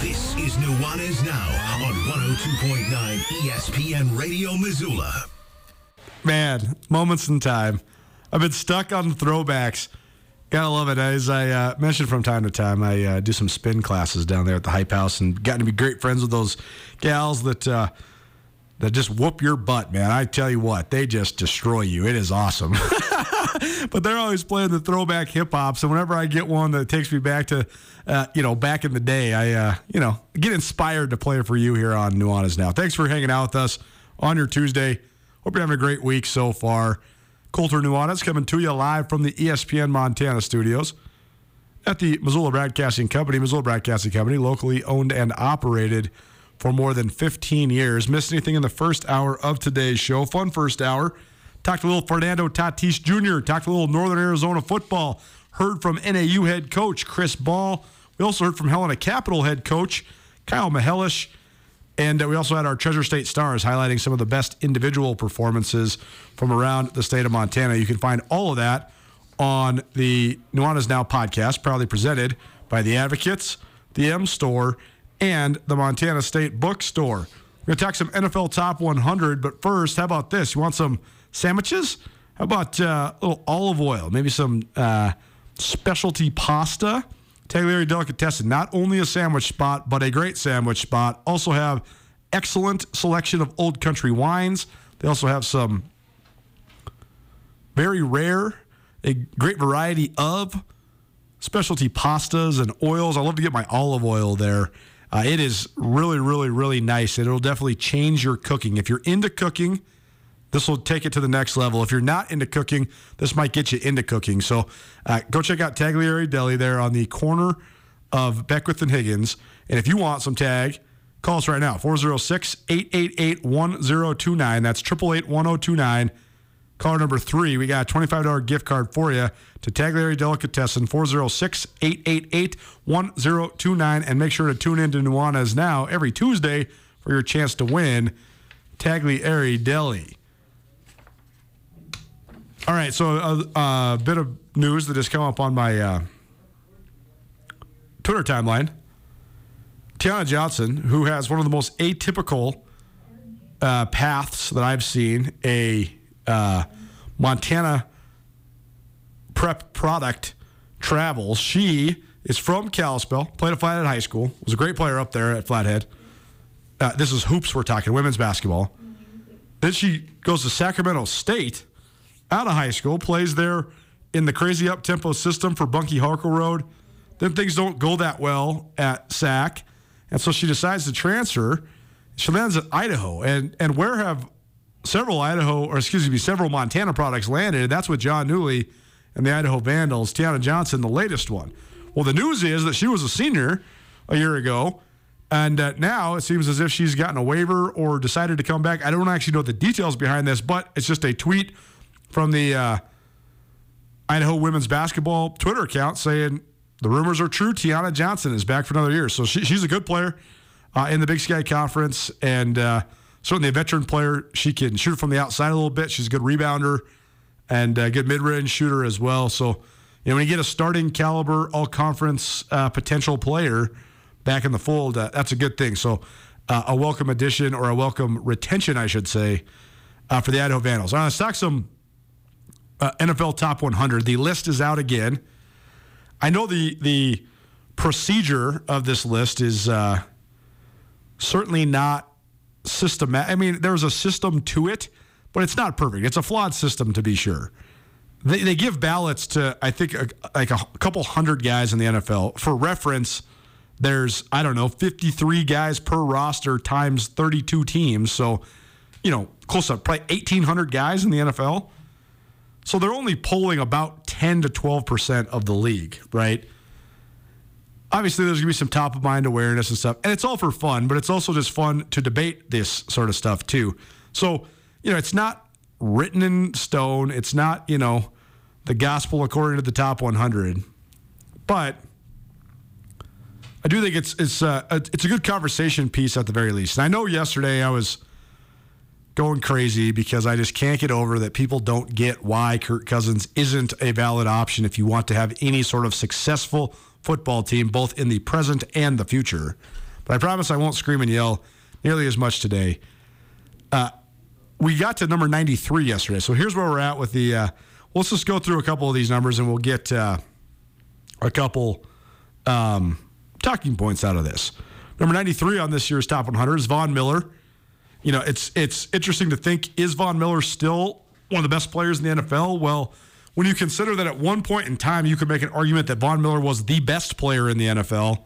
This is Nuanez Now on 102.9 ESPN Radio Missoula. Man, moments in time. I've been stuck on throwbacks. Gotta love it. As I mentioned from time to time, I do some spin classes down there at the Hype House and gotten to be great friends with those gals that just whoop your butt, man. I tell you what, they just destroy you. It is awesome. But they're always playing the throwback hip-hop, so whenever I get one that takes me back to, back in the day, I, get inspired to play for you here on Nuanez Now. Thanks for hanging out with us on your Tuesday. Hope you're having a great week so far. Colter Nuanez coming to you live from the ESPN Montana studios at the Missoula Broadcasting Company, locally owned and operated for more than 15 years. Missed anything in the first hour of today's show? Fun first hour. Talked a little Fernando Tatis Jr., talked a little Northern Arizona football, heard from NAU head coach Chris Ball. We also heard from Helena Capital head coach Kyle Mihelish. And we also had our Treasure State Stars highlighting some of the best individual performances from around the state of Montana. You can find all of that on the Nuanez Now podcast, proudly presented by the Advocates, the M Store, and the Montana State Bookstore. We're going to talk some NFL Top 100, but first, how about this? You want some sandwiches? How about a little olive oil? Maybe some specialty pasta? Tagliare Delicatessen, not only a sandwich spot, but a great sandwich spot. Also have excellent selection of old country wines. They also have some very rare, a great variety of specialty pastas and oils. I love to get my olive oil there. It is really, really, really nice, and it'll definitely change your cooking. If you're into cooking, this will take it to the next level. If you're not into cooking, this might get you into cooking. So go check out Tagliare Deli there on the corner of Beckwith and Higgins. And if you want some tag, call us right now, 406-888-1029. That's 888-1029. Caller number 3, we got a $25 gift card for you to Tagliare Delicatessen, 406-888-1029. And make sure to tune in to Nuanez Now every Tuesday for your chance to win Tagliare Deli. All right, so a bit of news that has come up on my Twitter timeline. Tiana Johnson, who has one of the most atypical paths that I've seen a Montana prep product travel. She is from Kalispell, played at Flathead High School, was a great player up there at Flathead. This is hoops we're talking, women's basketball. Then she goes to Sacramento State out of high school, plays there in the crazy up-tempo system for Bunkie Harkle Road. Then things don't go that well at SAC, and so she decides to transfer. She lands at Idaho, and where have several Montana products landed? That's with John Newley and the Idaho Vandals. Tiana Johnson, the latest one. Well, the news is that she was a senior a year ago, and now it seems as if she's gotten a waiver or decided to come back. I don't actually know the details behind this, but it's just a tweet from the Idaho women's basketball Twitter account saying the rumors are true. Tiana Johnson is back for another year. So she's a good player. in the Big Sky Conference, and certainly a veteran player. She can shoot from the outside a little bit. She's a good rebounder and a good mid-range shooter as well. So, you know, when you get a starting caliber all-conference potential player back in the fold, that's a good thing. So a welcome addition, or a welcome retention, I should say, for the Idaho Vandals. Let's talk some NFL Top 100. The list is out again. I know the procedure of this list is certainly not systematic. I mean, there's a system to it, but it's not perfect. It's a flawed system, to be sure. They give ballots to, I think, like a couple hundred guys in the NFL. For reference, there's, 53 guys per roster times 32 teams. So, close to probably 1,800 guys in the NFL. So they're only polling about 10 to 12% of the league, right? Obviously, there's going to be some top-of-mind awareness and stuff. And it's all for fun, but it's also just fun to debate this sort of stuff, too. So, it's not written in stone. It's not, the gospel according to the top 100. But I do think it's a good conversation piece at the very least. And I know yesterday I was going crazy because I just can't get over that people don't get why Kirk Cousins isn't a valid option if you want to have any sort of successful football team, both in the present and the future. But I promise I won't scream and yell nearly as much today. We got to number 93 yesterday. So here's where we're at with the let's just go through a couple of these numbers and we'll get a couple talking points out of this. Number 93 on this year's Top 100 is Von Miller. It's interesting to think, is Von Miller still one of the best players in the NFL? Well, when you consider that at one point in time, you could make an argument that Von Miller was the best player in the NFL,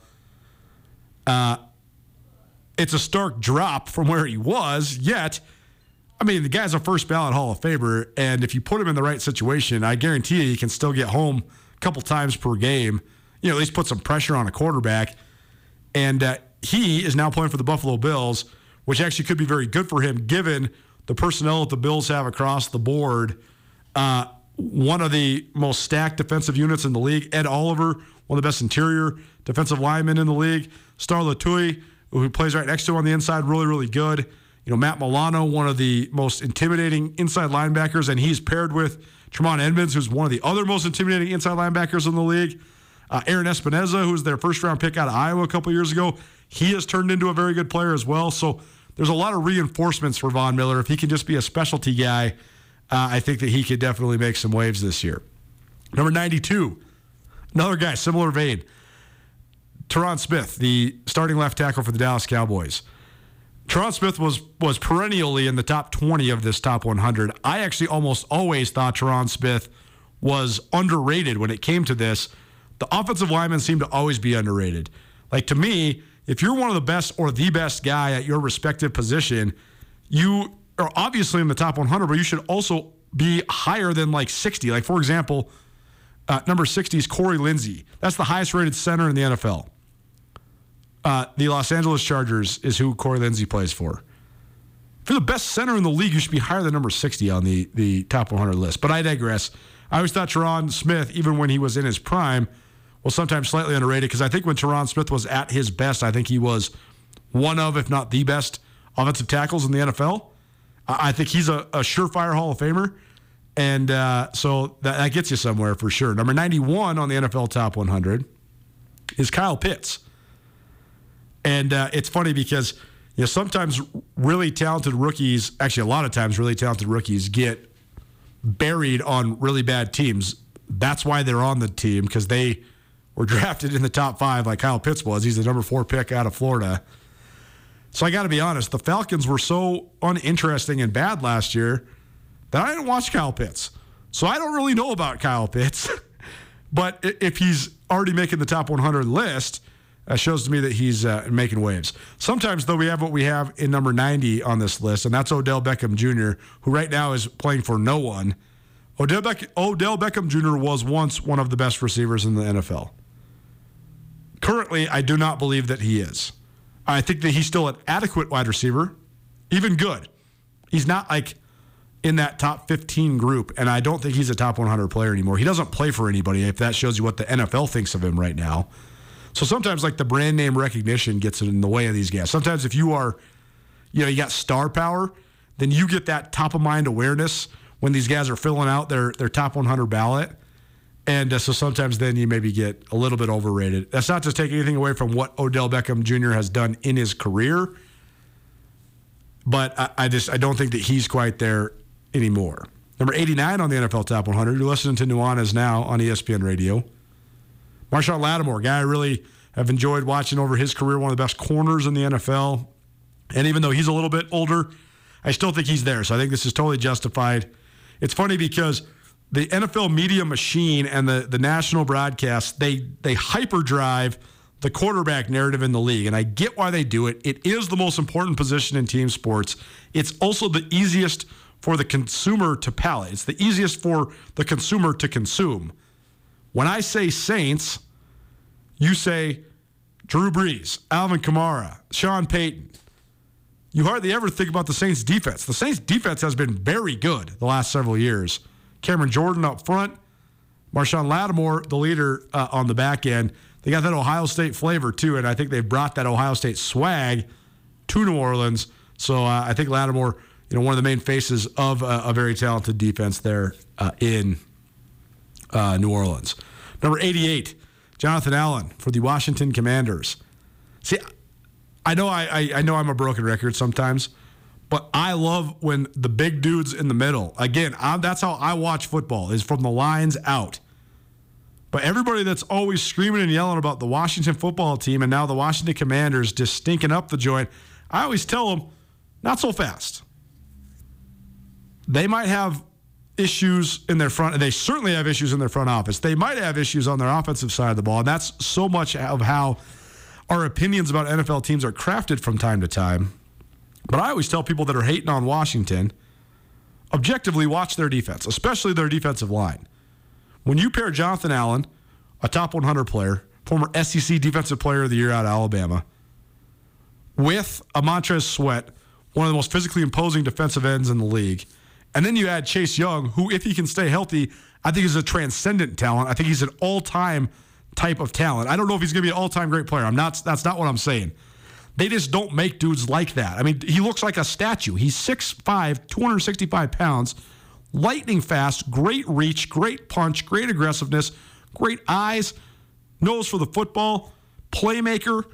it's a stark drop from where he was, yet, the guy's a first-ballot Hall of Famer, and if you put him in the right situation, I guarantee you he can still get home a couple times per game, at least put some pressure on a quarterback. And he is now playing for the Buffalo Bills, which actually could be very good for him given the personnel that the Bills have across the board. One of the most stacked defensive units in the league, Ed Oliver, one of the best interior defensive linemen in the league. Star Latui, who plays right next to him on the inside, really, really good. Matt Milano, one of the most intimidating inside linebackers, and he's paired with Tremont Edmonds, who's one of the other most intimidating inside linebackers in the league. Aaron Espinoza, who was their first-round pick out of Iowa a couple years ago, he has turned into a very good player as well. So there's a lot of reinforcements for Von Miller. If he can just be a specialty guy, I think that he could definitely make some waves this year. Number 92, another guy, similar vein, Tyron Smith, the starting left tackle for the Dallas Cowboys. Tyron Smith was perennially in the top 20 of this top 100. I actually almost always thought Tyron Smith was underrated when it came to this. The offensive linemen seem to always be underrated. Like, to me, if you're one of the best or the best guy at your respective position, you are obviously in the top 100, but you should also be higher than, 60. For example, number 60 is Corey Lindsey. That's the highest-rated center in the NFL. The Los Angeles Chargers is who Corey Lindsey plays for. If you're the best center in the league, you should be higher than number 60 on the top 100 list. But I digress. I always thought Tyron Smith, even when he was in his prime, was sometimes slightly underrated, because I think when Tyron Smith was at his best, I think he was one of, if not the best, offensive tackles in the NFL. I think he's a surefire Hall of Famer, and so that gets you somewhere for sure. Number 91 on the NFL Top 100 is Kyle Pitts. And it's funny because sometimes really talented rookies, actually a lot of times really talented rookies get buried on really bad teams. That's why they're on the team, because they were drafted in the top 5 like Kyle Pitts was. He's the number 4 pick out of Florida. So I got to be honest, the Falcons were so uninteresting and bad last year that I didn't watch Kyle Pitts. So I don't really know about Kyle Pitts. But if he's already making the top 100 list, that shows to me that he's making waves. Sometimes, though, we have what we have in number 90 on this list, and that's Odell Beckham Jr., who right now is playing for no one. Odell Beckham Jr. was once one of the best receivers in the NFL. Currently, I do not believe that he is. I think that he's still an adequate wide receiver, even good. He's not in that top 15 group, and I don't think he's a top 100 player anymore. He doesn't play for anybody, if that shows you what the NFL thinks of him right now. So sometimes, like, the brand name recognition gets in the way of these guys. Sometimes if you are, you know, you got star power, then you get that top-of-mind awareness when these guys are filling out their top 100 ballot. And so sometimes then you maybe get a little bit overrated. That's not to take anything away from what Odell Beckham Jr. has done in his career, but I don't think that he's quite there anymore. Number 89 on the NFL Top 100, you're listening to Nuanez Now on ESPN Radio. Marshawn Lattimore, guy I really have enjoyed watching over his career, one of the best corners in the NFL. And even though he's a little bit older, I still think he's there. So I think this is totally justified. It's funny because the NFL media machine and the national broadcast, they hyperdrive the quarterback narrative in the league. And I get why they do it. It is the most important position in team sports. It's also the easiest for the consumer to palate. It's the easiest for the consumer to consume. When I say Saints, you say Drew Brees, Alvin Kamara, Sean Payton. You hardly ever think about the Saints' defense. The Saints' defense has been very good the last several years. Cameron Jordan up front, Marshawn Lattimore, the leader on the back end. They got that Ohio State flavor, too, and I think they've brought that Ohio State swag to New Orleans. So I think Lattimore, you know, one of the main faces of a very talented defense there in New Orleans. Number 88, Jonathan Allen for the Washington Commanders. See, I know I'm a broken record sometimes, but I love when the big dude's in the middle. Again, that's how I watch football, is from the lines out. But everybody that's always screaming and yelling about the Washington football team and now the Washington Commanders just stinking up the joint, I always tell them, not so fast. They might have issues in their front, and they certainly have issues in their front office. They might have issues on their offensive side of the ball, and that's so much of how our opinions about NFL teams are crafted from time to time. But I always tell people that are hating on Washington, objectively watch their defense, especially their defensive line. When you pair Jonathan Allen, a top 100 player, former SEC Defensive Player of the Year out of Alabama, with a Montrez Sweat, one of the most physically imposing defensive ends in the league, and then you add Chase Young, who, if he can stay healthy, I think is a transcendent talent. I think he's an all-time type of talent. I don't know if he's going to be an all-time great player. That's not what I'm saying. They just don't make dudes like that. I mean, he looks like a statue. He's 6'5", 265 pounds, lightning fast, great reach, great punch, great aggressiveness, great eyes, nose for the football, playmaker.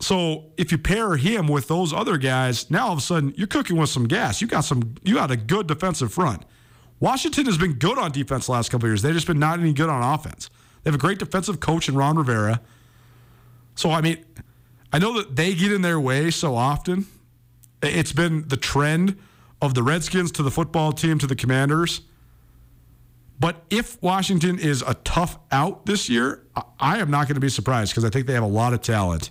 So if you pair him with those other guys, now all of a sudden you're cooking with some gas. You got a good defensive front. Washington has been good on defense the last couple of years. They've just been not any good on offense. They have a great defensive coach in Ron Rivera. So, I mean, I know that they get in their way so often. It's been the trend of the Redskins to the football team to the Commanders. But if Washington is a tough out this year, I am not going to be surprised because I think they have a lot of talent,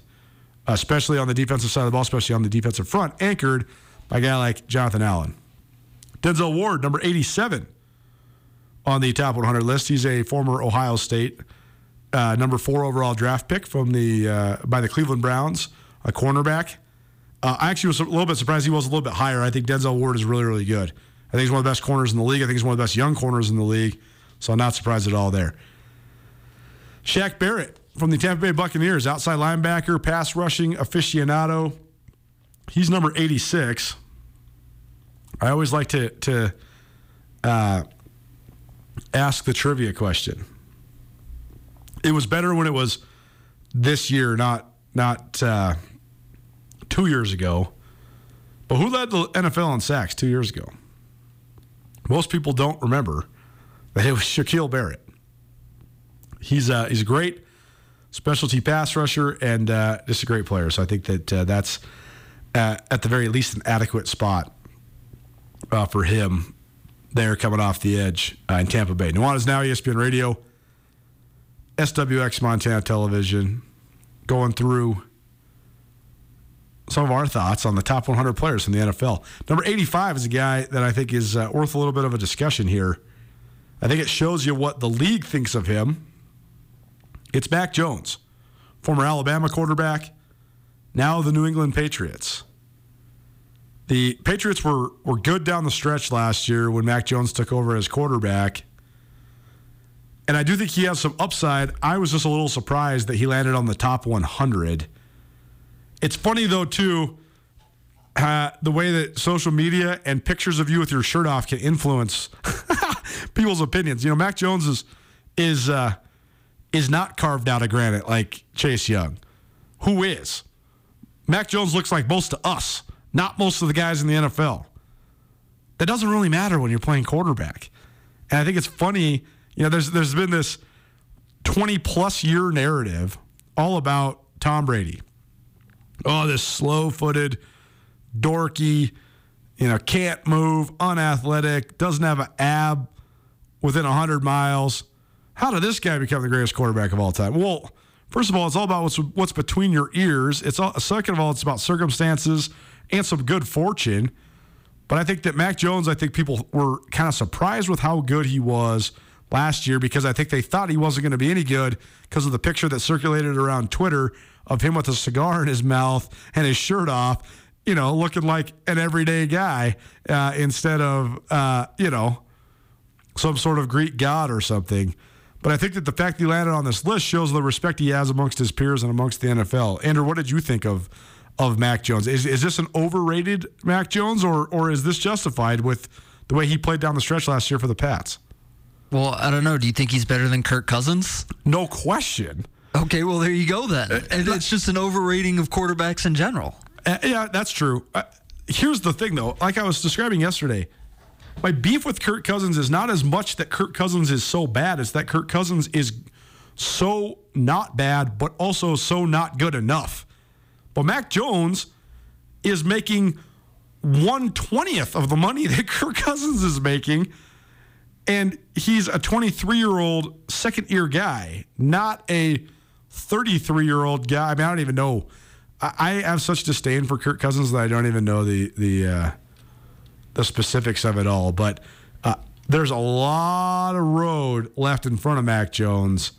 especially on the defensive side of the ball, especially on the defensive front, anchored by a guy like Jonathan Allen. Denzel Ward, number 87 on the top 100 list. He's a former Ohio State number 4 overall draft pick by the Cleveland Browns, a cornerback. I actually was a little bit surprised he was a little bit higher. I think Denzel Ward is really, really good. I think he's one of the best corners in the league. I think he's one of the best young corners in the league. So I'm not surprised at all there. Shaq Barrett from the Tampa Bay Buccaneers, outside linebacker, pass rushing aficionado. He's number 86. I always like to ask the trivia question. It was better when it was this year, not 2 years ago. But who led the NFL in sacks 2 years ago? Most people don't remember that it was Shaquille Barrett. He's a great specialty pass rusher and just a great player. So I think that that's at the very least an adequate spot for him there coming off the edge in Tampa Bay. Nuanez Now, ESPN Radio, SWX Montana Television, going through some of our thoughts on the top 100 players in the NFL. Number 85 is a guy that I think is worth a little bit of a discussion here. I think it shows you what the league thinks of him. It's Mac Jones, former Alabama quarterback, now the New England Patriots. The Patriots were good down the stretch last year when Mac Jones took over as quarterback. And I do think he has some upside. I was just a little surprised that he landed on the top 100. It's funny, though, too, the way that social media and pictures of you with your shirt off can influence people's opinions. You know, Mac Jones is not carved out of granite like Chase Young. Who is? Mac Jones looks like most of us, not most of the guys in the NFL. That doesn't really matter when you're playing quarterback. And I think it's funny, you know, there's been this 20-plus year narrative all about Tom Brady. Oh, this slow-footed, dorky, you know, can't move, unathletic, doesn't have an ab within 100 miles. How did this guy become the greatest quarterback of all time? Well, first of all, it's all about what's between your ears. Second of all, it's about circumstances and some good fortune. But I think that Mac Jones, I think people were kind of surprised with how good he was last year, because I think they thought he wasn't going to be any good because of the picture that circulated around Twitter of him with a cigar in his mouth and his shirt off, you know, looking like an everyday guy instead of, you know, some sort of Greek god or something. But I think that the fact that he landed on this list shows the respect he has amongst his peers and amongst the NFL. Andrew, what did you think of Mac Jones? Is this an overrated Mac Jones, or is this justified with the way he played down the stretch last year for the Pats? Well, I don't know. Do you think he's better than Kirk Cousins? No question. Okay, well, there you go then. And it's just an overrating of quarterbacks in general. Yeah, that's true. Here's the thing, though. Like I was describing yesterday, my beef with Kirk Cousins is not as much that Kirk Cousins is so bad. It's that Kirk Cousins is so not bad, but also so not good enough. But Mac Jones is making 1/20 of the money that Kirk Cousins is making, and he's a 23-year-old second-year guy, not a 33-year-old guy. I mean, I don't even know. I have such disdain for Kirk Cousins that I don't even know the specifics of it all. But there's a lot of road left in front of Mac Jones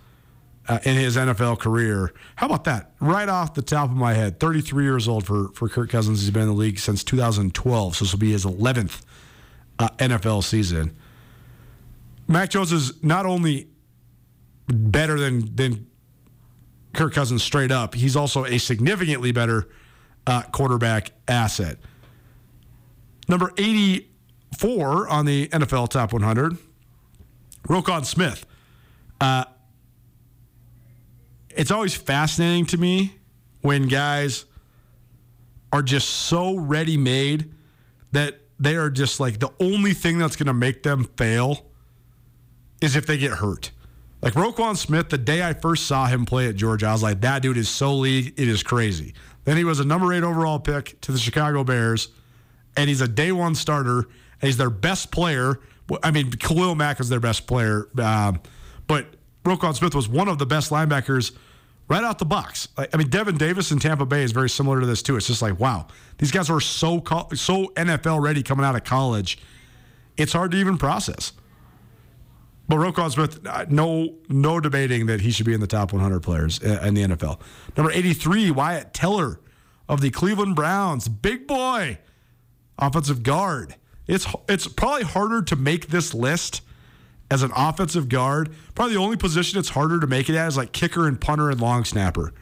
in his NFL career. How about that? Right off the top of my head, 33 years old for Kirk Cousins. He's been in the league since 2012, so this will be his 11th NFL season. Mac Jones is not only better than Kirk Cousins straight up, he's also a significantly better quarterback asset. Number 84 on the NFL Top 100, Roquan Smith. It's always fascinating to me when guys are just so ready-made that they are just like the only thing that's going to make them fail is if they get hurt. Like Roquan Smith, the day I first saw him play at Georgia, I was like, that dude is so league, it is crazy. Then he was a number 8 overall pick to the Chicago Bears, and he's a day one starter, and he's their best player. I mean, Khalil Mack is their best player, but Roquan Smith was one of the best linebackers right out the box. I mean, Devin Davis in Tampa Bay is very similar to this, too. It's just like, wow, these guys were so NFL-ready coming out of college, it's hard to even process. But Roquan Smith, no debating that he should be in the top 100 players in the NFL. Number 83, Wyatt Teller of the Cleveland Browns. Big boy, offensive guard. It's probably harder to make this list as an offensive guard. Probably the only position it's harder to make it at is like kicker and punter and long snapper.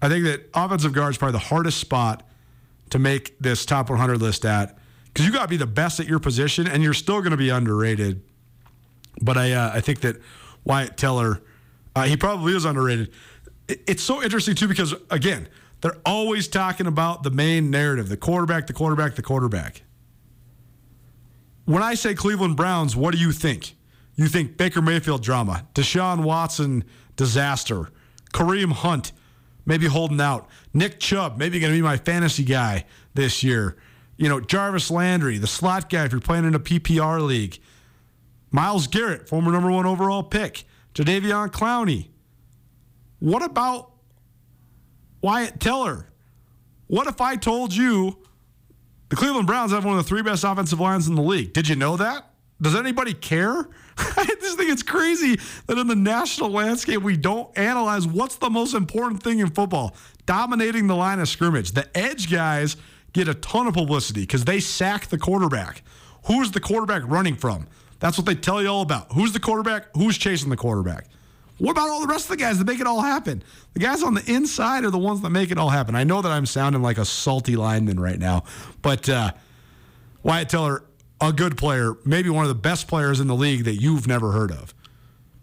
I think that offensive guard is probably the hardest spot to make this top 100 list at, because you got to be the best at your position, and you're still going to be underrated. But I think that Wyatt Teller, he probably is underrated. It's so interesting, too, because, again, they're always talking about the main narrative, the quarterback, the quarterback, the quarterback. When I say Cleveland Browns, what do you think? You think Baker Mayfield drama, Deshaun Watson disaster, Kareem Hunt maybe holding out, Nick Chubb maybe going to be my fantasy guy this year, you know, Jarvis Landry, the slot guy if you're playing in a PPR league, Myles Garrett, former number 1 overall pick, Jadeveon Clowney. What about Wyatt Teller? What if I told you the Cleveland Browns have one of the 3 best offensive lines in the league? Did you know that? Does anybody care? I just think it's crazy that in the national landscape we don't analyze what's the most important thing in football. Dominating the line of scrimmage. The edge guys get a ton of publicity because they sack the quarterback. Who's the quarterback running from? That's what they tell you all about. Who's the quarterback? Who's chasing the quarterback? What about all the rest of the guys that make it all happen? The guys on the inside are the ones that make it all happen. I know that I'm sounding like a salty lineman right now, but Wyatt Teller, a good player, maybe one of the best players in the league that you've never heard of.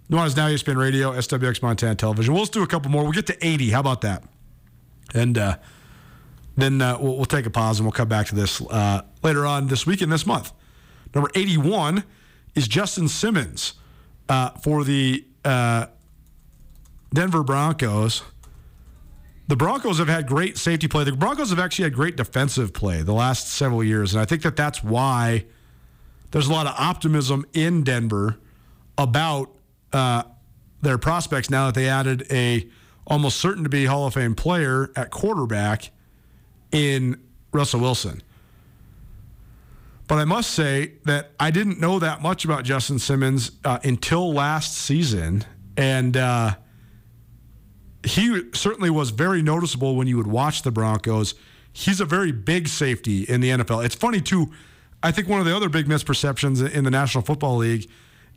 Nuanez Now, ESPN Radio, SWX Montana Television. We'll just do a couple more. We'll get to 80. How about that? And then we'll take a pause and we'll come back to this later on this week and this month. Number 81 is Justin Simmons for the Denver Broncos. The Broncos have had great safety play. The Broncos have actually had great defensive play the last several years, and I think that that's why there's a lot of optimism in Denver about their prospects now that they added a almost certain to be Hall of Fame player at quarterback in Russell Wilson. But I must say that I didn't know that much about Justin Simmons until last season, and he certainly was very noticeable when you would watch the Broncos. He's a very big safety in the NFL. It's funny, too. I think one of the other big misperceptions in the National Football League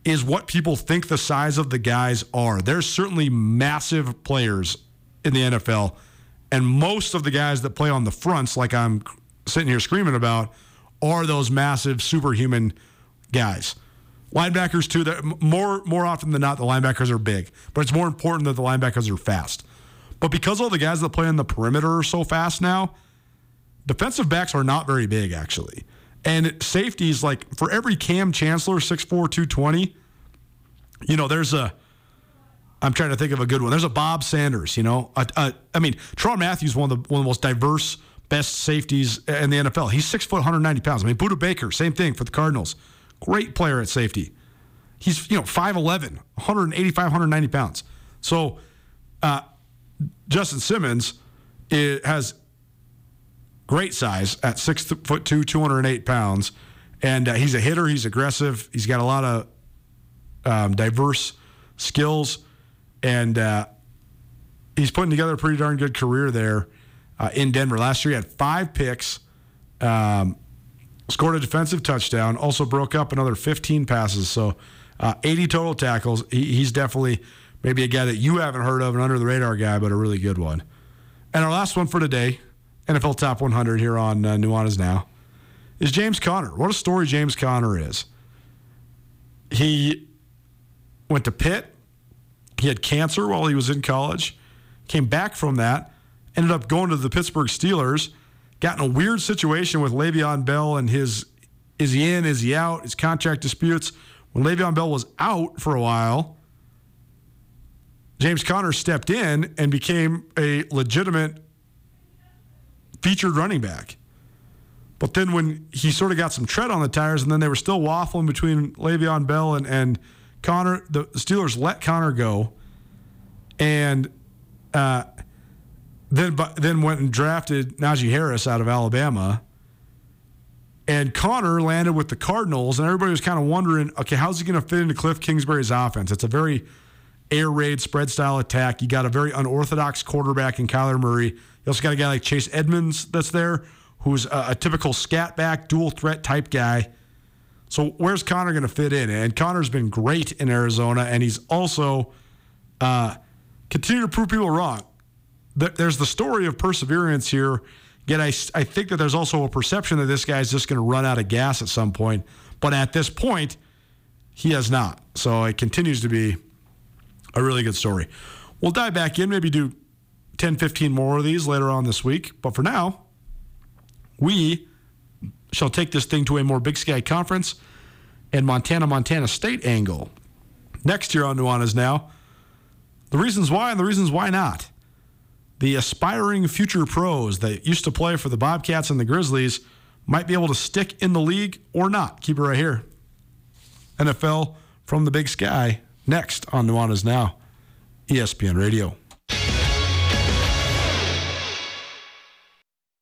is what people think the size of the guys are. There's certainly massive players in the NFL, and most of the guys that play on the fronts, like I'm sitting here screaming about, are those massive superhuman guys. Linebackers, too, more often than not, the linebackers are big. But it's more important that the linebackers are fast. But because all the guys that play on the perimeter are so fast now, defensive backs are not very big, actually. And safeties, like, for every Cam Chancellor, 6'4", 220, you know, there's a – I'm trying to think of a good one. There's a Bob Sanders, you know. I mean, Tron Matthews, one of the most diverse, best safeties in the NFL. He's 6 foot, 190 pounds. I mean, Budda Baker, same thing for the Cardinals. Great player at safety. He's, you know, 5'11", 185, 190 pounds. So Justin Simmons has great size at 6 foot two, 208 pounds. And he's a hitter. He's aggressive. He's got a lot of diverse skills. And he's putting together a pretty darn good career there in Denver. Last year he had 5 picks. Scored a defensive touchdown, also broke up another 15 passes, so 80 total tackles. He's definitely maybe a guy that you haven't heard of, an under-the-radar guy, but a really good one. And our last one for today, NFL Top 100 here on Nuanez Now, is James Conner. What a story James Conner is. He went to Pitt. He had cancer while he was in college, came back from that, ended up going to the Pittsburgh Steelers, got in a weird situation with Le'Veon Bell and his is he in, is he out, his contract disputes. When Le'Veon Bell was out for a while, James Conner stepped in and became a legitimate featured running back. But then when he sort of got some tread on the tires and then they were still waffling between Le'Veon Bell and Conner, the Steelers let Conner go and then went and drafted Najee Harris out of Alabama. And Conner landed with the Cardinals, and everybody was kind of wondering, okay, how's he going to fit into Cliff Kingsbury's offense? It's a very air raid spread-style attack. You got a very unorthodox quarterback in Kyler Murray. You also got a guy like Chase Edmonds that's there, who's a typical scat back, dual-threat type guy. So where's Conner going to fit in? And Conner's been great in Arizona, and he's also continued to prove people wrong. There's the story of perseverance here. Yet I think that there's also a perception that this guy's just going to run out of gas at some point. But at this point, he has not. So it continues to be a really good story. We'll dive back in, maybe do 10, 15 more of these later on this week. But for now, we shall take this thing to a more Big Sky Conference and Montana State angle. Next year on Nuanez Now, the reasons why and the reasons why not. The aspiring future pros that used to play for the Bobcats and the Grizzlies might be able to stick in the league or not. Keep it right here. NFL from the Big Sky, next on Nuanez Now, ESPN Radio.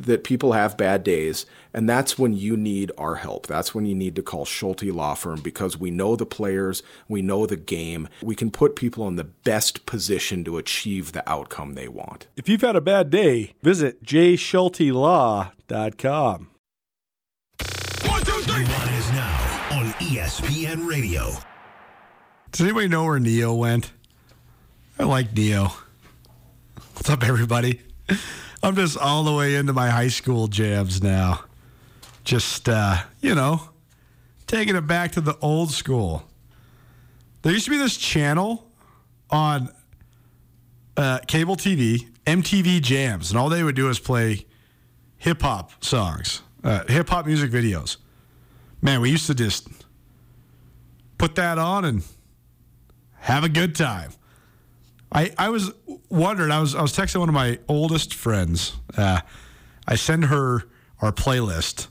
that people have bad days, and that's when you need our help. That's when you need to call Schulte Law Firm, because we know the players, we know the game. We can put people in the best position to achieve the outcome they want. If you've had a bad day, visit jschultelaw.com. 1, 2, 3. Nuanez Now on ESPN Radio. Does anybody know where Neo went? I like Neo. What's up, everybody? I'm just all the way into my high school jams now. Just, you know, taking it back to the old school. There used to be this channel on cable TV, MTV Jams, and all they would do is play hip-hop songs, hip-hop music videos. Man, we used to just put that on and have a good time. I was texting one of my oldest friends. I send her our playlist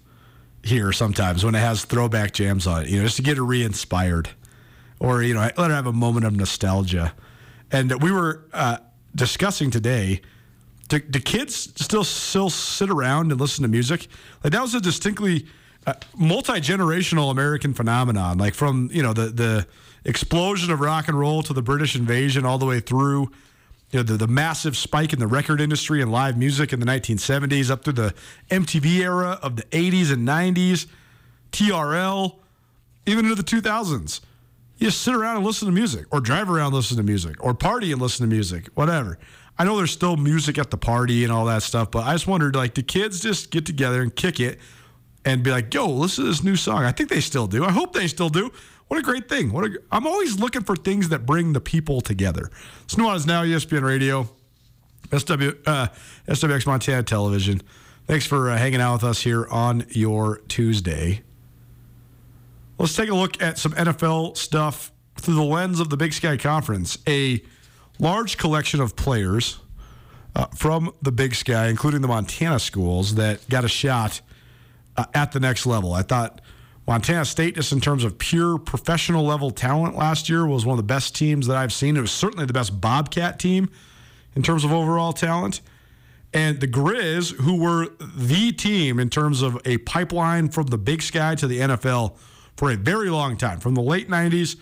here sometimes when it has throwback jams on it, you know, just to get her re-inspired. Or, you know, let her have a moment of nostalgia. And we were discussing today, do kids still sit around and listen to music? Like, that was a distinctly multi-generational American phenomenon, like from, you know, the explosion of rock and roll to the British invasion all the way through, you know, the massive spike in the record industry and live music in the 1970s up through the MTV era of the 80s and 90s, TRL, even into the 2000s. You just sit around and listen to music, or drive around and listen to music, or party and listen to music, whatever. I know there's still music at the party and all that stuff, but I just wondered, like, do kids just get together and kick it and be like, yo, listen to this new song? I think they still do. I hope they still do. What a great thing. I'm always looking for things that bring the people together. It's Nuanez Now, ESPN Radio, SWX Montana Television. Thanks for hanging out with us here on your Tuesday. Let's take a look at some NFL stuff through the lens of the Big Sky Conference. A large collection of players from the Big Sky, including the Montana schools, that got a shot at the next level. I thought Montana State, just in terms of pure professional level talent last year, was one of the best teams that I've seen. It was certainly the best Bobcat team in terms of overall talent. And the Grizz, who were the team in terms of a pipeline from the Big Sky to the NFL for a very long time, from the late 90s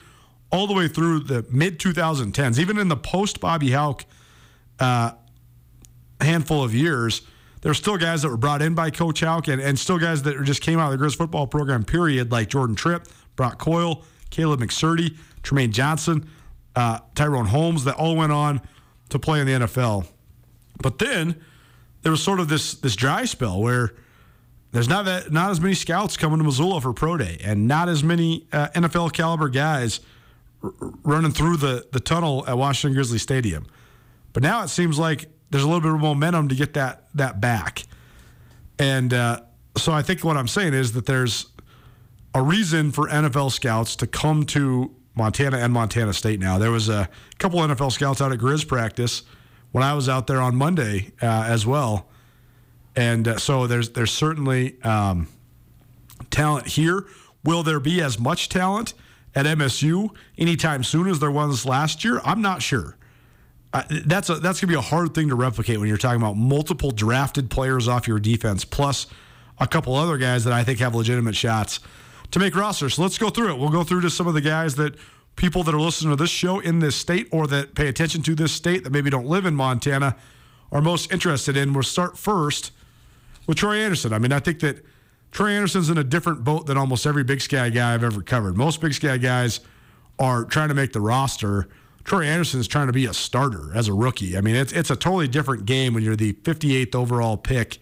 all the way through the mid-2010s. Even in the post-Bobby Houck handful of years, there were still guys that were brought in by Coach Houck and still guys that just came out of the Grizz football program, period, like Jordan Tripp, Brock Coyle, Caleb McSurdy, Tremaine Johnson, Tyrone Holmes, that all went on to play in the NFL. But then there was sort of this dry spell where there's not as many scouts coming to Missoula for pro day, and not as many NFL caliber guys running through the tunnel at Washington Grizzly Stadium. But now it seems like there's a little bit of momentum to get that back. And so I think what I'm saying is that there's a reason for NFL scouts to come to Montana and Montana State now. There was a couple NFL scouts out at Grizz practice when I was out there on Monday as well. And so there's certainly talent here. Will there be as much talent at MSU anytime soon as there was last year? I'm not sure. That's going to be a hard thing to replicate when you're talking about multiple drafted players off your defense, plus a couple other guys that I think have legitimate shots to make rosters. So let's go through it. We'll go through to some of the guys that people that are listening to this show in this state or that pay attention to this state that maybe don't live in Montana are most interested in. We'll start first with Troy Anderson. I mean, I think that Troy Anderson's in a different boat than almost every Big Sky guy I've ever covered. Most Big Sky guys are trying to make the roster. Troy Anderson's trying to be a starter as a rookie. I mean, it's a totally different game when you're the 58th overall pick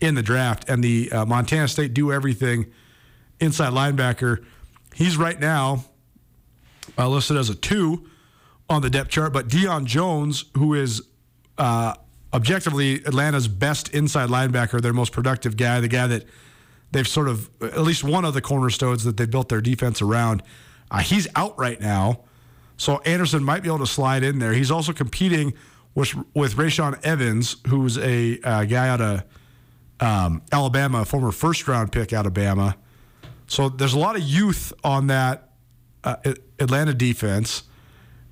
in the draft, and the Montana State do everything inside linebacker. He's right now listed as a 2 on the depth chart, but Deion Jones, who is objectively Atlanta's best inside linebacker, their most productive guy, the guy that they've sort of, at least one of the cornerstones that they've built their defense around, he's out right now. So Anderson might be able to slide in there. He's also competing with Rashawn Evans, who's a guy out of Alabama, a former first-round pick out of Bama. So there's a lot of youth on that Atlanta defense.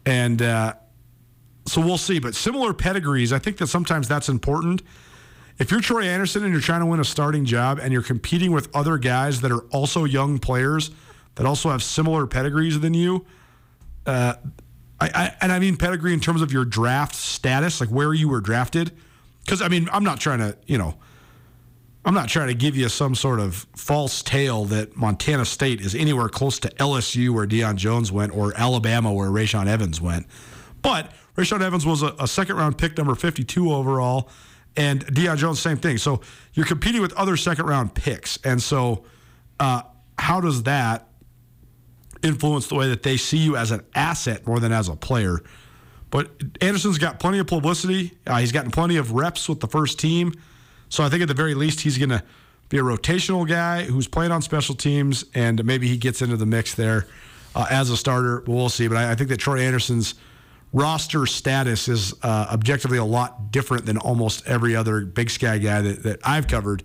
And so we'll see. But similar pedigrees, I think that sometimes that's important. If you're Troy Anderson and you're trying to win a starting job and you're competing with other guys that are also young players that also have similar pedigrees than you, I mean pedigree in terms of your draft status, like where you were drafted. Because, I mean, I'm not trying to give you some sort of false tale that Montana State is anywhere close to LSU where Deion Jones went or Alabama where Rashawn Evans went. But Rashawn Evans was a second-round pick, number 52 overall, and Deion Jones, same thing. So you're competing with other second-round picks. And so how does that influence the way that they see you as an asset more than as a player? But Anderson's got plenty of publicity. He's gotten plenty of reps with the first team. So I think at the very least he's going to be a rotational guy who's playing on special teams, and maybe he gets into the mix there as a starter. We'll see. But I think that Troy Anderson's roster status is objectively a lot different than almost every other Big Sky guy that I've covered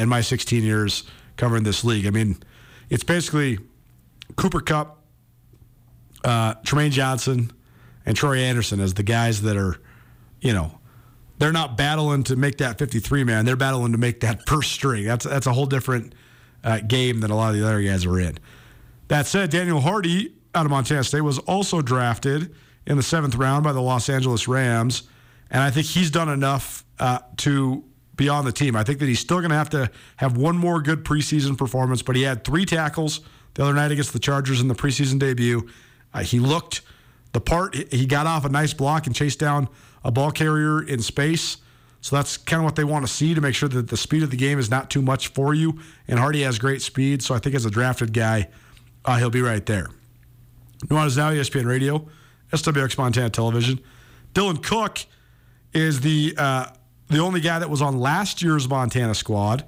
in my 16 years covering this league. I mean, it's basically Cooper Kupp, Tremaine Johnson, and Troy Anderson as the guys that are, they're not battling to make that 53-man. They're battling to make that first string. That's a whole different game than a lot of the other guys are in. That said, Daniel Hardy out of Montana State was also drafted in the 7th round by the Los Angeles Rams, and I think he's done enough to be on the team. I think that he's still going to have one more good preseason performance, but he had 3 tackles the other night against the Chargers in the preseason debut. He looked the part. He got off a nice block and chased down a ball carrier in space. So that's kind of what they want to see to make sure that the speed of the game is not too much for you. And Hardy has great speed, so I think as a drafted guy, he'll be right there. Nuanez Now, ESPN Radio, SWX Montana Television. Dylan Cook is the only guy that was on last year's Montana squad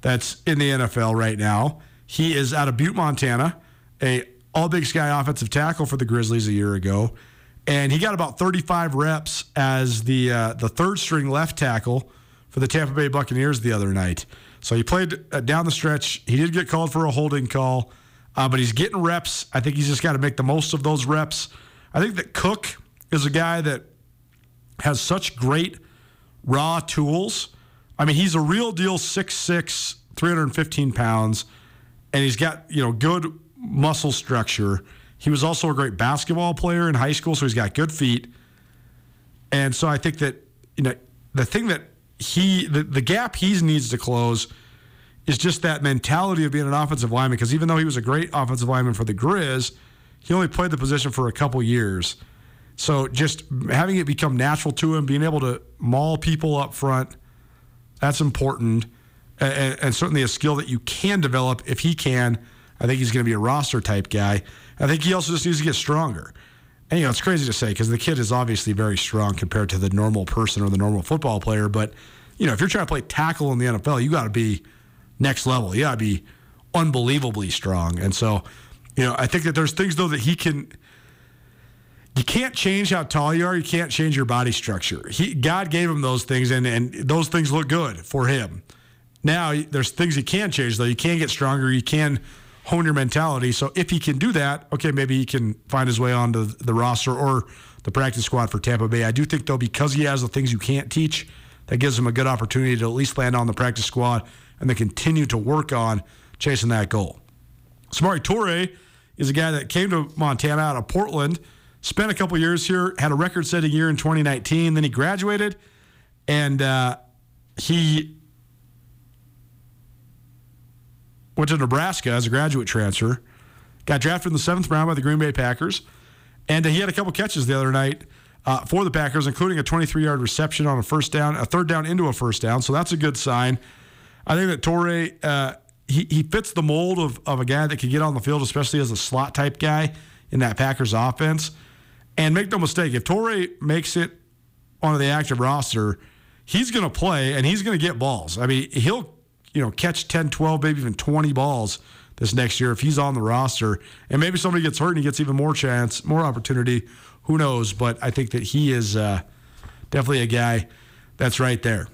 that's in the NFL right now. He is out of Butte, Montana, a All-Big Sky offensive tackle for the Grizzlies a year ago. And he got about 35 reps as the third-string left tackle for the Tampa Bay Buccaneers the other night. So he played down the stretch. He did get called for a holding call, but he's getting reps. I think he's just got to make the most of those reps. I think that Cook is a guy that has such great raw tools. I mean, he's a real deal 6'6", 315 pounds, and he's got good muscle structure. He was also a great basketball player in high school, so he's got good feet. And so I think that, the thing that the gap he needs to close is just that mentality of being an offensive lineman, because even though he was a great offensive lineman for the Grizz, he only played the position for a couple years. So just having it become natural to him, being able to maul people up front, that's important, and certainly a skill that you can develop if he can. I think he's going to be a roster-type guy. I think he also just needs to get stronger. And, it's crazy to say because the kid is obviously very strong compared to the normal person or the normal football player. But, if you're trying to play tackle in the NFL, you got to be next level. You got to be unbelievably strong. And so, I think that there's things, though, that he can – you can't change how tall you are. You can't change your body structure. God gave him those things, and those things look good for him. Now, there's things he can change, though. You can get stronger. You can – hone your mentality. So if he can do that, okay, maybe he can find his way onto the roster or the practice squad for Tampa Bay. I do think, though, because he has the things you can't teach, that gives him a good opportunity to at least land on the practice squad and then continue to work on chasing that goal. Samari Toure is a guy that came to Montana out of Portland, spent a couple years here, had a record-setting year in 2019, then he graduated, and he went to Nebraska as a graduate transfer, got drafted in the 7th round by the Green Bay Packers, And he had a couple catches the other night for the Packers, including a 23-yard reception on a first down, a third down into a first down. So that's a good sign. I think that Torrey, he fits the mold of a guy that can get on the field, especially as a slot-type guy in that Packers offense. And make no mistake, if Torrey makes it onto the active roster, he's going to play and he's going to get balls. I mean, he'll catch 10, 12, maybe even 20 balls this next year if he's on the roster. And maybe somebody gets hurt and he gets even more chance, more opportunity. Who knows? But I think that he is definitely a guy that's right there.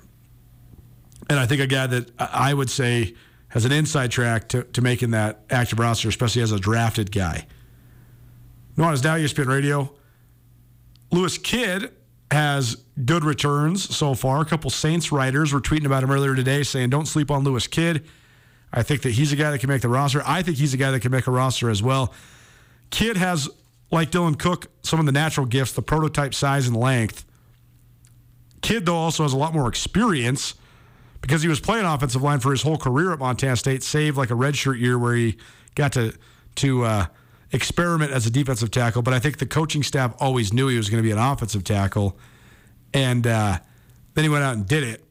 And I think a guy that I would say has an inside track to making that active roster, especially as a drafted guy. Nuanez Now, ESPN Radio. Lewis Kidd has good returns so far. A couple Saints writers were tweeting about him earlier today saying, don't sleep on Lewis Kidd. I think that he's a guy that can make the roster. I think he's a guy that can make a roster as well. Kidd has, like Dylan Cook, some of the natural gifts, the prototype size and length. Kidd, though, also has a lot more experience because he was playing offensive line for his whole career at Montana State, save like a redshirt year where he got to experiment as a defensive tackle. But I think the coaching staff always knew he was going to be an offensive tackle. And then he went out and did it.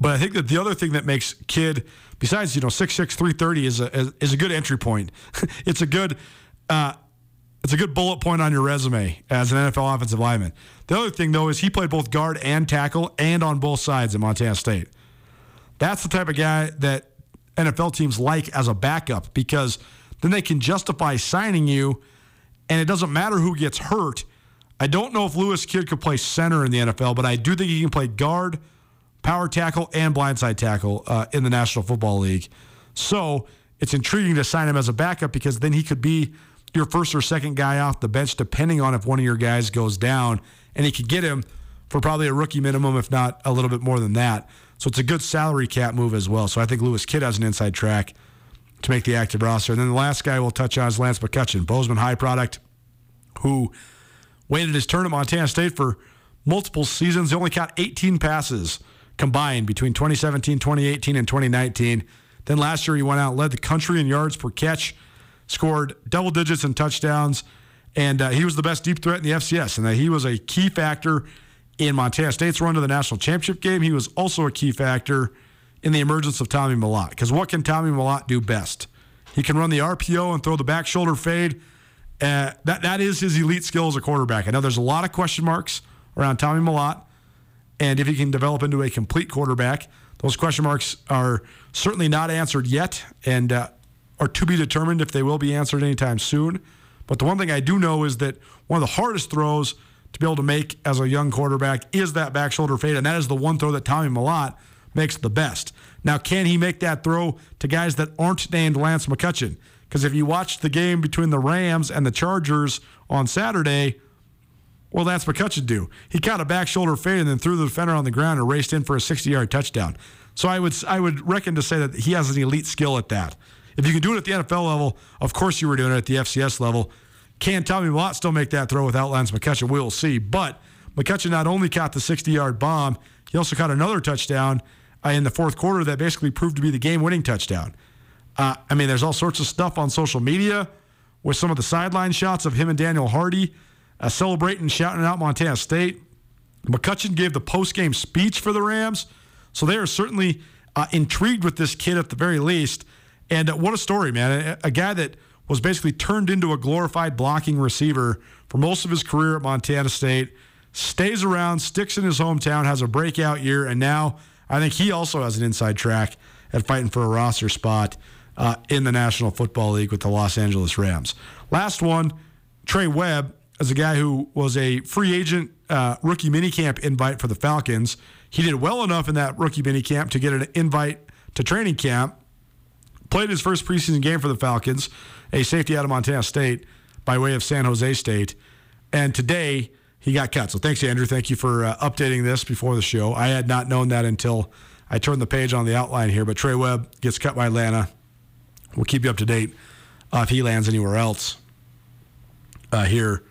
But I think that the other thing that makes Kidd, besides, 6'6", 330 is a good entry point. It's a good bullet point on your resume as an NFL offensive lineman. The other thing, though, is he played both guard and tackle and on both sides at Montana State. That's the type of guy that NFL teams like as a backup because then they can justify signing you, and it doesn't matter who gets hurt. I don't know if Lewis Kidd could play center in the NFL, but I do think he can play guard, power tackle, and blindside tackle in the National Football League. So it's intriguing to sign him as a backup because then he could be your first or second guy off the bench depending on if one of your guys goes down, and he could get him for probably a rookie minimum, if not a little bit more than that. So it's a good salary cap move as well. So I think Lewis Kidd has an inside track to make the active roster. And then the last guy we'll touch on is Lance McCutcheon, Bozeman High product, who waited his turn at Montana State for multiple seasons. He only caught 18 passes combined between 2017, 2018, and 2019. Then last year he went out and led the country in yards per catch, scored double digits in touchdowns, and he was the best deep threat in the FCS, and that he was a key factor in Montana State's run to the national championship game. He was also a key factor in the emergence of Tommy Millott, because what can Tommy Millott do best? He can run the RPO and throw the back shoulder fade. That is his elite skill as a quarterback. I know there's a lot of question marks around Tommy Millott, and if he can develop into a complete quarterback, those question marks are certainly not answered yet and are to be determined if they will be answered anytime soon. But the one thing I do know is that one of the hardest throws to be able to make as a young quarterback is that back shoulder fade, and that is the one throw that Tommy Millott makes the best. Now, can he make that throw to guys that aren't named Lance McCutcheon? Because if you watched the game between the Rams and the Chargers on Saturday, well, that's what McCutcheon do. He caught a back shoulder fade and then threw the defender on the ground and raced in for a 60-yard touchdown. So I would reckon to say that he has an elite skill at that. If you can do it at the NFL level, of course you were doing it at the FCS level. Can Tommy Watt still make that throw without Lance McCutcheon? We'll see. But McCutcheon not only caught the 60-yard bomb, he also caught another touchdown in the fourth quarter that basically proved to be the game-winning touchdown. There's all sorts of stuff on social media with some of the sideline shots of him and Daniel Hardy celebrating, shouting out Montana State. McCutcheon gave the post-game speech for the Rams, so they are certainly intrigued with this kid at the very least. And what a story, man. A guy that was basically turned into a glorified blocking receiver for most of his career at Montana State, stays around, sticks in his hometown, has a breakout year, and now I think he also has an inside track at fighting for a roster spot in the National Football League with the Los Angeles Rams. Last one, Trey Webb is a guy who was a free agent rookie minicamp invite for the Falcons. He did well enough in that rookie minicamp to get an invite to training camp, played his first preseason game for the Falcons, a safety out of Montana State by way of San Jose State, and today he got cut. So thanks, Andrew. Thank you for updating this before the show. I had not known that until I turned the page on the outline here, but Trey Webb gets cut by Atlanta. We'll keep you up to date if he lands anywhere else here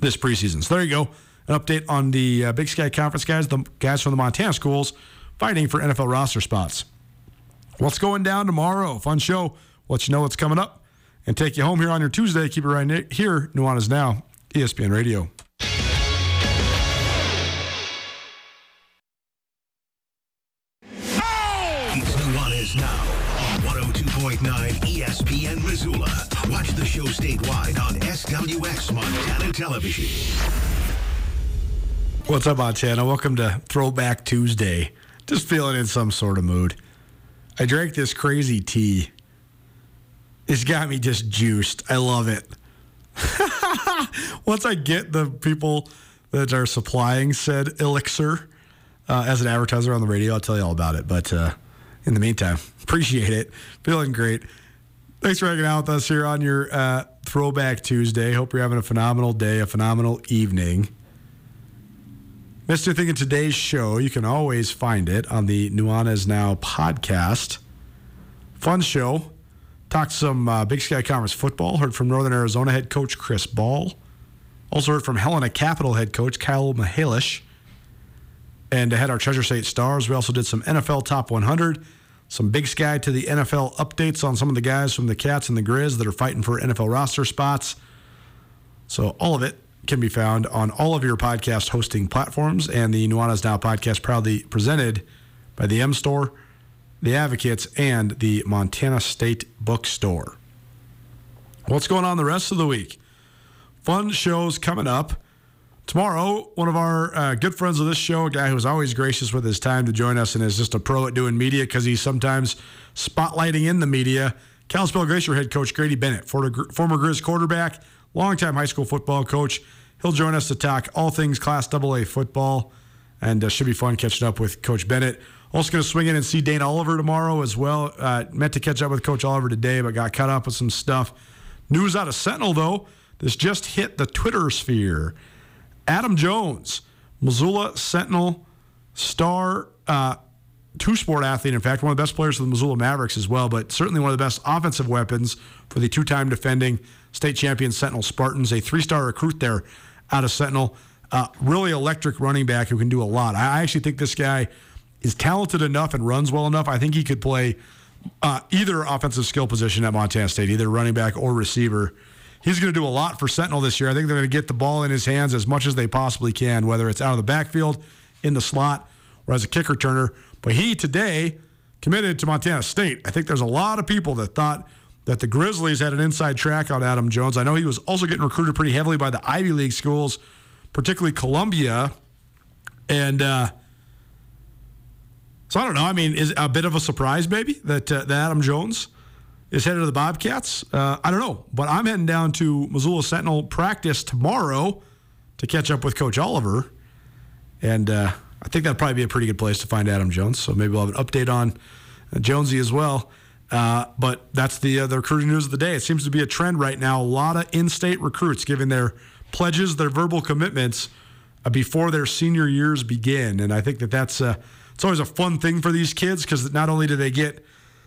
this preseason. So there you go, an update on the Big Sky Conference guys, the guys from the Montana schools fighting for NFL roster spots. What's going down tomorrow? Fun show. We'll let you know what's coming up, and take you home here on your Tuesday. Keep it right here. Nuanez Now, ESPN Radio. ESPN Missoula. Watch the show statewide on SWX Montana Television. What's up, Montana? Welcome to Throwback Tuesday. Just feeling in some sort of mood. I drank this crazy tea. It's got me just juiced. I love it. Once I get the people that are supplying said elixir as an advertiser on the radio, I'll tell you all about it. But in the meantime, appreciate it. Feeling great. Thanks for hanging out with us here on your Throwback Tuesday. Hope you're having a phenomenal day, a phenomenal evening. Missed anything in today's show, you can always find it on the Nuanez Now podcast. Fun show. Talked some Big Sky Conference football. Heard from Northern Arizona head coach Chris Ball. Also heard from Helena Capital head coach Kyle Mihelish. And had our Treasure State Stars. We also did some NFL Top 100. Some Big Sky to the NFL updates on some of the guys from the Cats and the Grizz that are fighting for NFL roster spots. So all of it can be found on all of your podcast hosting platforms, and the Nuanez Now podcast proudly presented by the M Store, the Advocates, and the Montana State Bookstore. What's going on the rest of the week? Fun shows coming up. Tomorrow, one of our good friends of this show, a guy who's always gracious with his time to join us and is just a pro at doing media because he's sometimes spotlighting in the media, Kalispell Glacier head coach Grady Bennett, former Grizz quarterback, longtime high school football coach. He'll join us to talk all things Class AA football, and should be fun catching up with Coach Bennett. Also going to swing in and see Dane Oliver tomorrow as well. Meant to catch up with Coach Oliver today, but got caught up with some stuff. News out of Sentinel, though. This just hit the Twitter sphere. Adam Jones, Missoula Sentinel star, two-sport athlete, in fact, one of the best players for the Missoula Mavericks as well, but certainly one of the best offensive weapons for the two-time defending state champion Sentinel Spartans, a three-star recruit there out of Sentinel. Really electric running back who can do a lot. I actually think this guy is talented enough and runs well enough. I think he could play either offensive skill position at Montana State, either running back or receiver. He's going to do a lot for Sentinel this year. I think they're going to get the ball in his hands as much as they possibly can, whether it's out of the backfield, in the slot, or as a kick returner. But he today committed to Montana State. I think there's a lot of people that thought that the Grizzlies had an inside track on Adam Jones. I know he was also getting recruited pretty heavily by the Ivy League schools, particularly Columbia. And so I don't know. I mean, is it a bit of a surprise maybe that Adam Jones is headed to the Bobcats? I don't know, but I'm heading down to Missoula Sentinel practice tomorrow to catch up with Coach Oliver, and I think that'd probably be a pretty good place to find Adam Jones, so maybe we'll have an update on Jonesy as well, but that's the recruiting news of the day. It seems to be a trend right now. A lot of in-state recruits giving their pledges, their verbal commitments before their senior years begin, and I think that's it's always a fun thing for these kids because not only do they get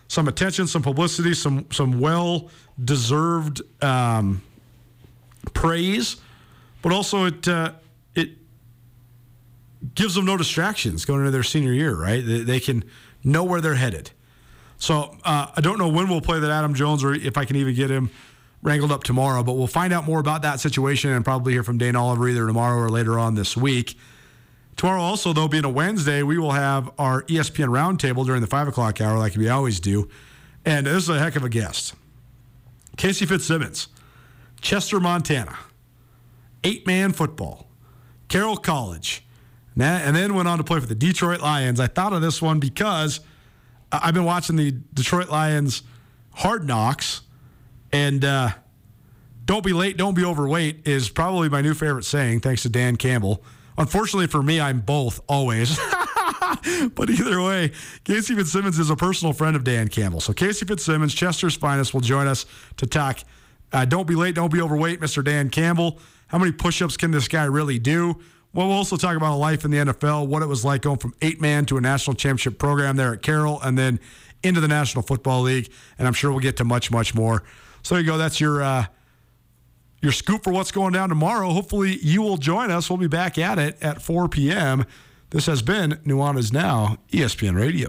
some attention, some publicity, some well-deserved praise, but also it gives them no distractions going into their senior year, right? They can know where they're headed. So I don't know when we'll play that Adam Jones or if I can even get him wrangled up tomorrow, but we'll find out more about that situation and probably hear from Dane Oliver either tomorrow or later on this week. Tomorrow also, though, being a Wednesday, we will have our ESPN Roundtable during the 5 o'clock hour like we always do. And this is a heck of a guest. Casey Fitzsimmons, Chester, Montana, 8-man football, Carroll College, and then went on to play for the Detroit Lions. I thought of this one because I've been watching the Detroit Lions Hard Knocks, and don't be late, don't be overweight is probably my new favorite saying, thanks to Dan Campbell. Unfortunately for me, I'm both, always. But either way, Casey Fitzsimmons is a personal friend of Dan Campbell. So Casey Fitzsimmons, Chester's finest, will join us to talk. Don't be late, don't be overweight, Mr. Dan Campbell. How many push-ups can this guy really do? Well, we'll also talk about a life in the NFL, what it was like going from 8-man to a national championship program there at Carroll, and then into the National Football League. And I'm sure we'll get to much, much more. So there you go. That's your scoop for what's going down tomorrow. Hopefully you will join us. We'll be back at it at 4 p.m. This has been Nuanez Now, ESPN Radio.